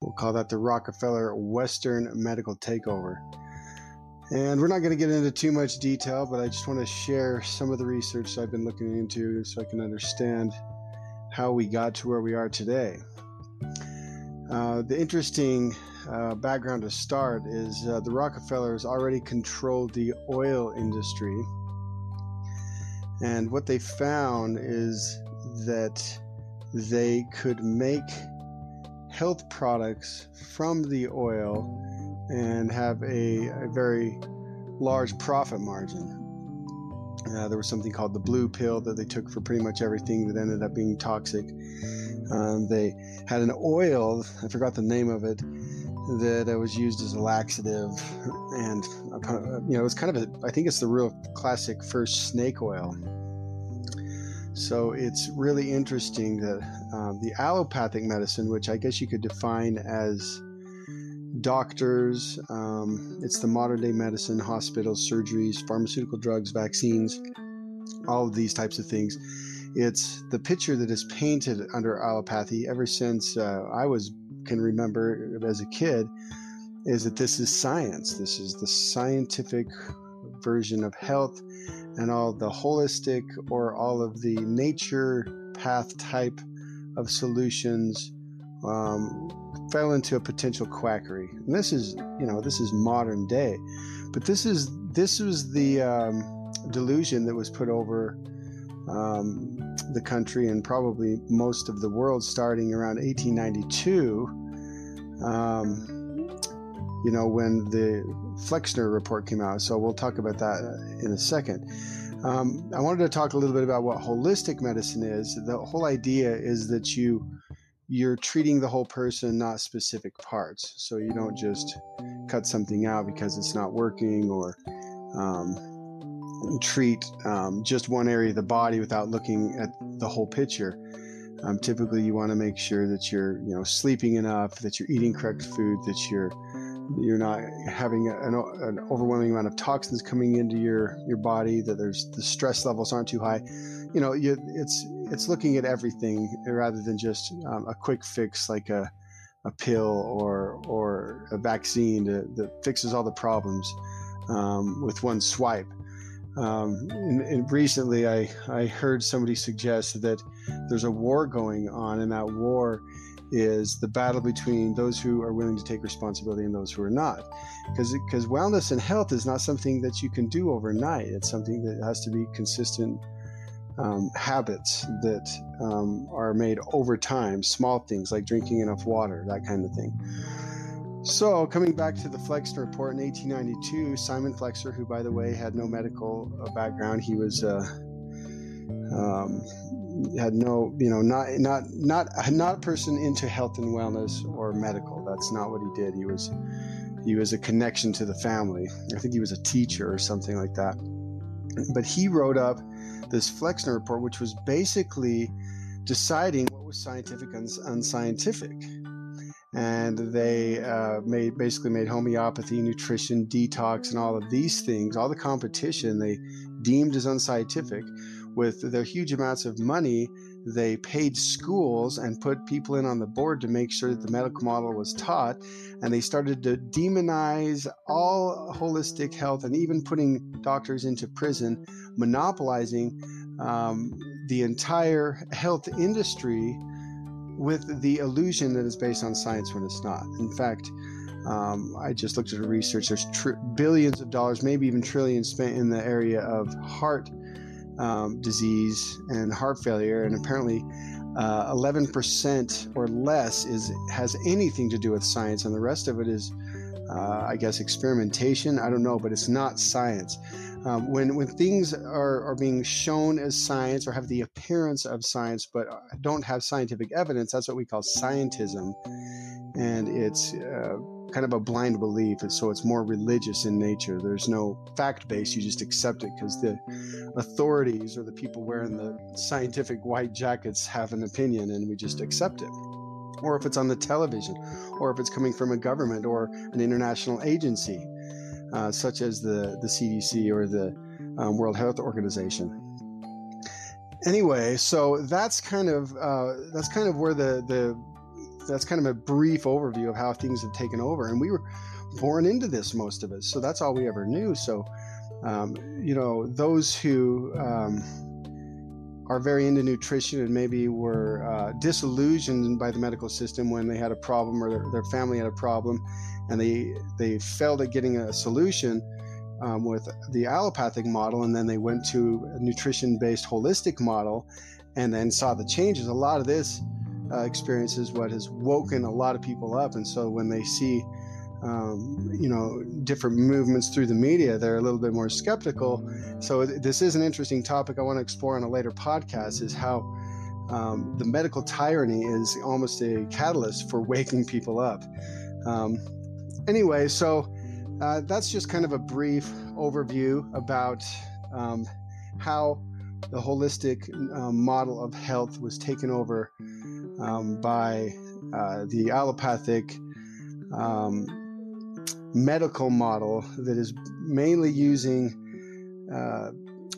We'll call that the Rockefeller Western Medical Takeover. And we're not going to get into too much detail, but I just want to share some of the research I've been looking into so I can understand how we got to where we are today. The interesting background to start is the Rockefellers already controlled the oil industry. And what they found is that they could make health products from the oil and have a very large profit margin. There was something called the blue pill that they took for pretty much everything that ended up being toxic. They had an oil, I forgot the name of it, that was used as a laxative, and it was kind of I think it's the real classic first snake oil. So it's really interesting that the allopathic medicine, which I guess you could define as doctors, it's the modern day medicine, hospitals, surgeries, pharmaceutical drugs, vaccines, all of these types of things. It's the picture that is painted under allopathy ever since I can remember as a kid, is that this is science. This is the scientific version of health, and all the holistic or all of the nature path type of solutions fell into a potential quackery. And this is modern day, but this was the delusion that was put over the country and probably most of the world starting around 1892, when the Flexner report came out. So we'll talk about that in a second. I wanted to talk a little bit about what holistic medicine is. The whole idea is that you're treating the whole person, not specific parts. So you don't just cut something out because it's not working, or treat just one area of the body without looking at the whole picture. Typically, you want to make sure that you're, sleeping enough, that you're eating correct food, that you're not having an overwhelming amount of toxins coming into your body, that the stress levels aren't too high. It's looking at everything rather than just a quick fix like a pill or a vaccine that fixes all the problems with one swipe. And recently I heard somebody suggest that there's a war going on, and that war is the battle between those who are willing to take responsibility and those who are not. Because wellness and health is not something that you can do overnight. It's something that has to be consistent habits that are made over time, small things like drinking enough water, that kind of thing. So coming back to the Flexner report in 1892, Simon Flexner, who, by the way, had no medical background, he was had no, not a person into health and wellness or medical. That's not what he did. He was a connection to the family. I think he was a teacher or something like that. But he wrote up this Flexner report, which was basically deciding what was scientific and unscientific. And they made homeopathy, nutrition, detox, and all of these things, all the competition they deemed as unscientific. With their huge amounts of money, they paid schools and put people in on the board to make sure that the medical model was taught. And they started to demonize all holistic health, and even putting doctors into prison, monopolizing the entire health industry with the illusion that it's based on science when it's not. In fact, I just looked at the research. There's billions of dollars, maybe even trillions, spent in the area of heart disease and heart failure, and apparently 11% or less has anything to do with science, and the rest of it is I guess experimentation. I don't know, but it's not science. When things are being shown as science or have the appearance of science but don't have scientific evidence, that's what we call scientism. and it's kind of a blind belief, and so it's more religious in nature. There's no fact base, you just accept it because the authorities or the people wearing the scientific white jackets have an opinion, and we just accept it. Or if it's on the television, or if it's coming from a government or an international agency, such as the CDC or the World Health Organization. Anyway, so that's kind of where that's kind of a brief overview of how things have taken over, and we were born into this, most of us, so that's all we ever knew. So, those who are very into nutrition and maybe were disillusioned by the medical system when they had a problem or their family had a problem, and they failed at getting a solution with the allopathic model, and then they went to a nutrition-based holistic model, and then saw the changes. A lot of this experience is what has woken a lot of people up, and so when they see different movements through the media, they're a little bit more skeptical. So this is an interesting topic I want to explore on a later podcast, is how the medical tyranny is almost a catalyst for waking people up. Anyway, so that's just kind of a brief overview about how the holistic model of health was taken over by the allopathic medical model that is mainly using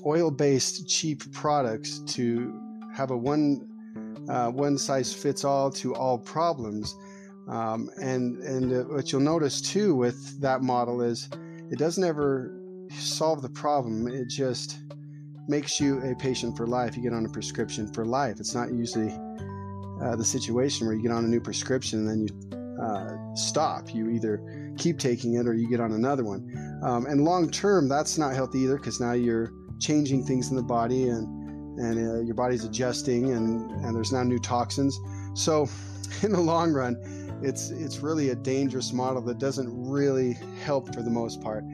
oil-based cheap products to have a one size fits all to all problems. And what you'll notice too with that model is it doesn't ever solve the problem. It just makes you a patient for life. You get on a prescription for life. It's not usually the situation where you get on a new prescription and then you stop. You either keep taking it or you get on another one. And long term, that's not healthy either, because now you're changing things in the body and your body's adjusting and there's now new toxins. So in the long run, it's really a dangerous model that doesn't really help for the most part.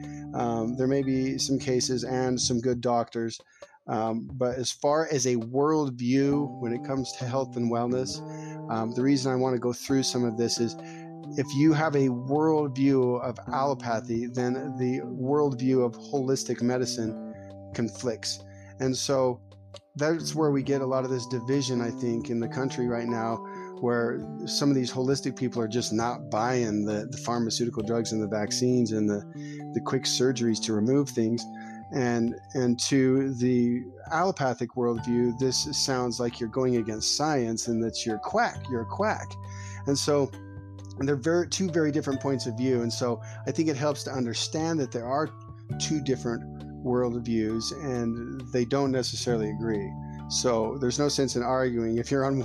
There may be some cases and some good doctors, but as far as a worldview when it comes to health and wellness, the reason I want to go through some of this is if you have a worldview of allopathy, then the worldview of holistic medicine conflicts. And so that's where we get a lot of this division, I think, in the country right now, where some of these holistic people are just not buying the pharmaceutical drugs and the vaccines and the quick surgeries to remove things. And to the allopathic worldview, this sounds like you're going against science and that you're a quack. And so they're two very different points of view. And so I think it helps to understand that there are two different worldviews and they don't necessarily agree. So there's no sense in arguing if you're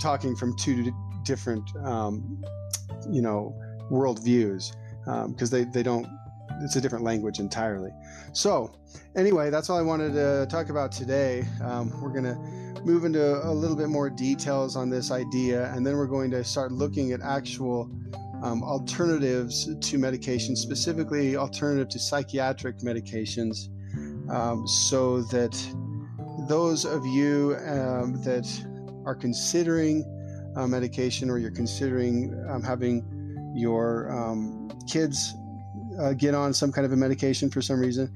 talking from two different, worldviews, because they don't. It's a different language entirely. So anyway, that's all I wanted to talk about today. We're going to move into a little bit more details on this idea, and then we're going to start looking at actual alternatives to medication, specifically alternative to psychiatric medications, so that those of you that are considering medication, or you're considering having your kids get on some kind of a medication for some reason,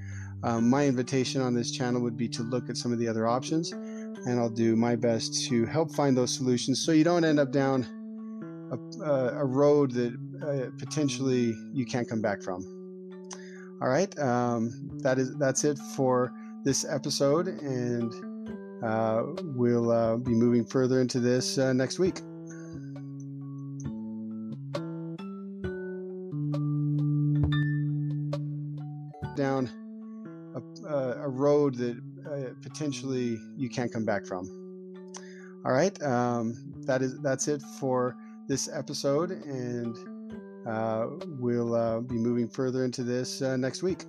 my invitation on this channel would be to look at some of the other options, and I'll do my best to help find those solutions so you don't end up down a road that potentially you can't come back from. All right, that's it for this episode, and we'll be moving further into this next week. Down a road that potentially you can't come back from. All right, that's it for this episode, and we'll be moving further into this next week.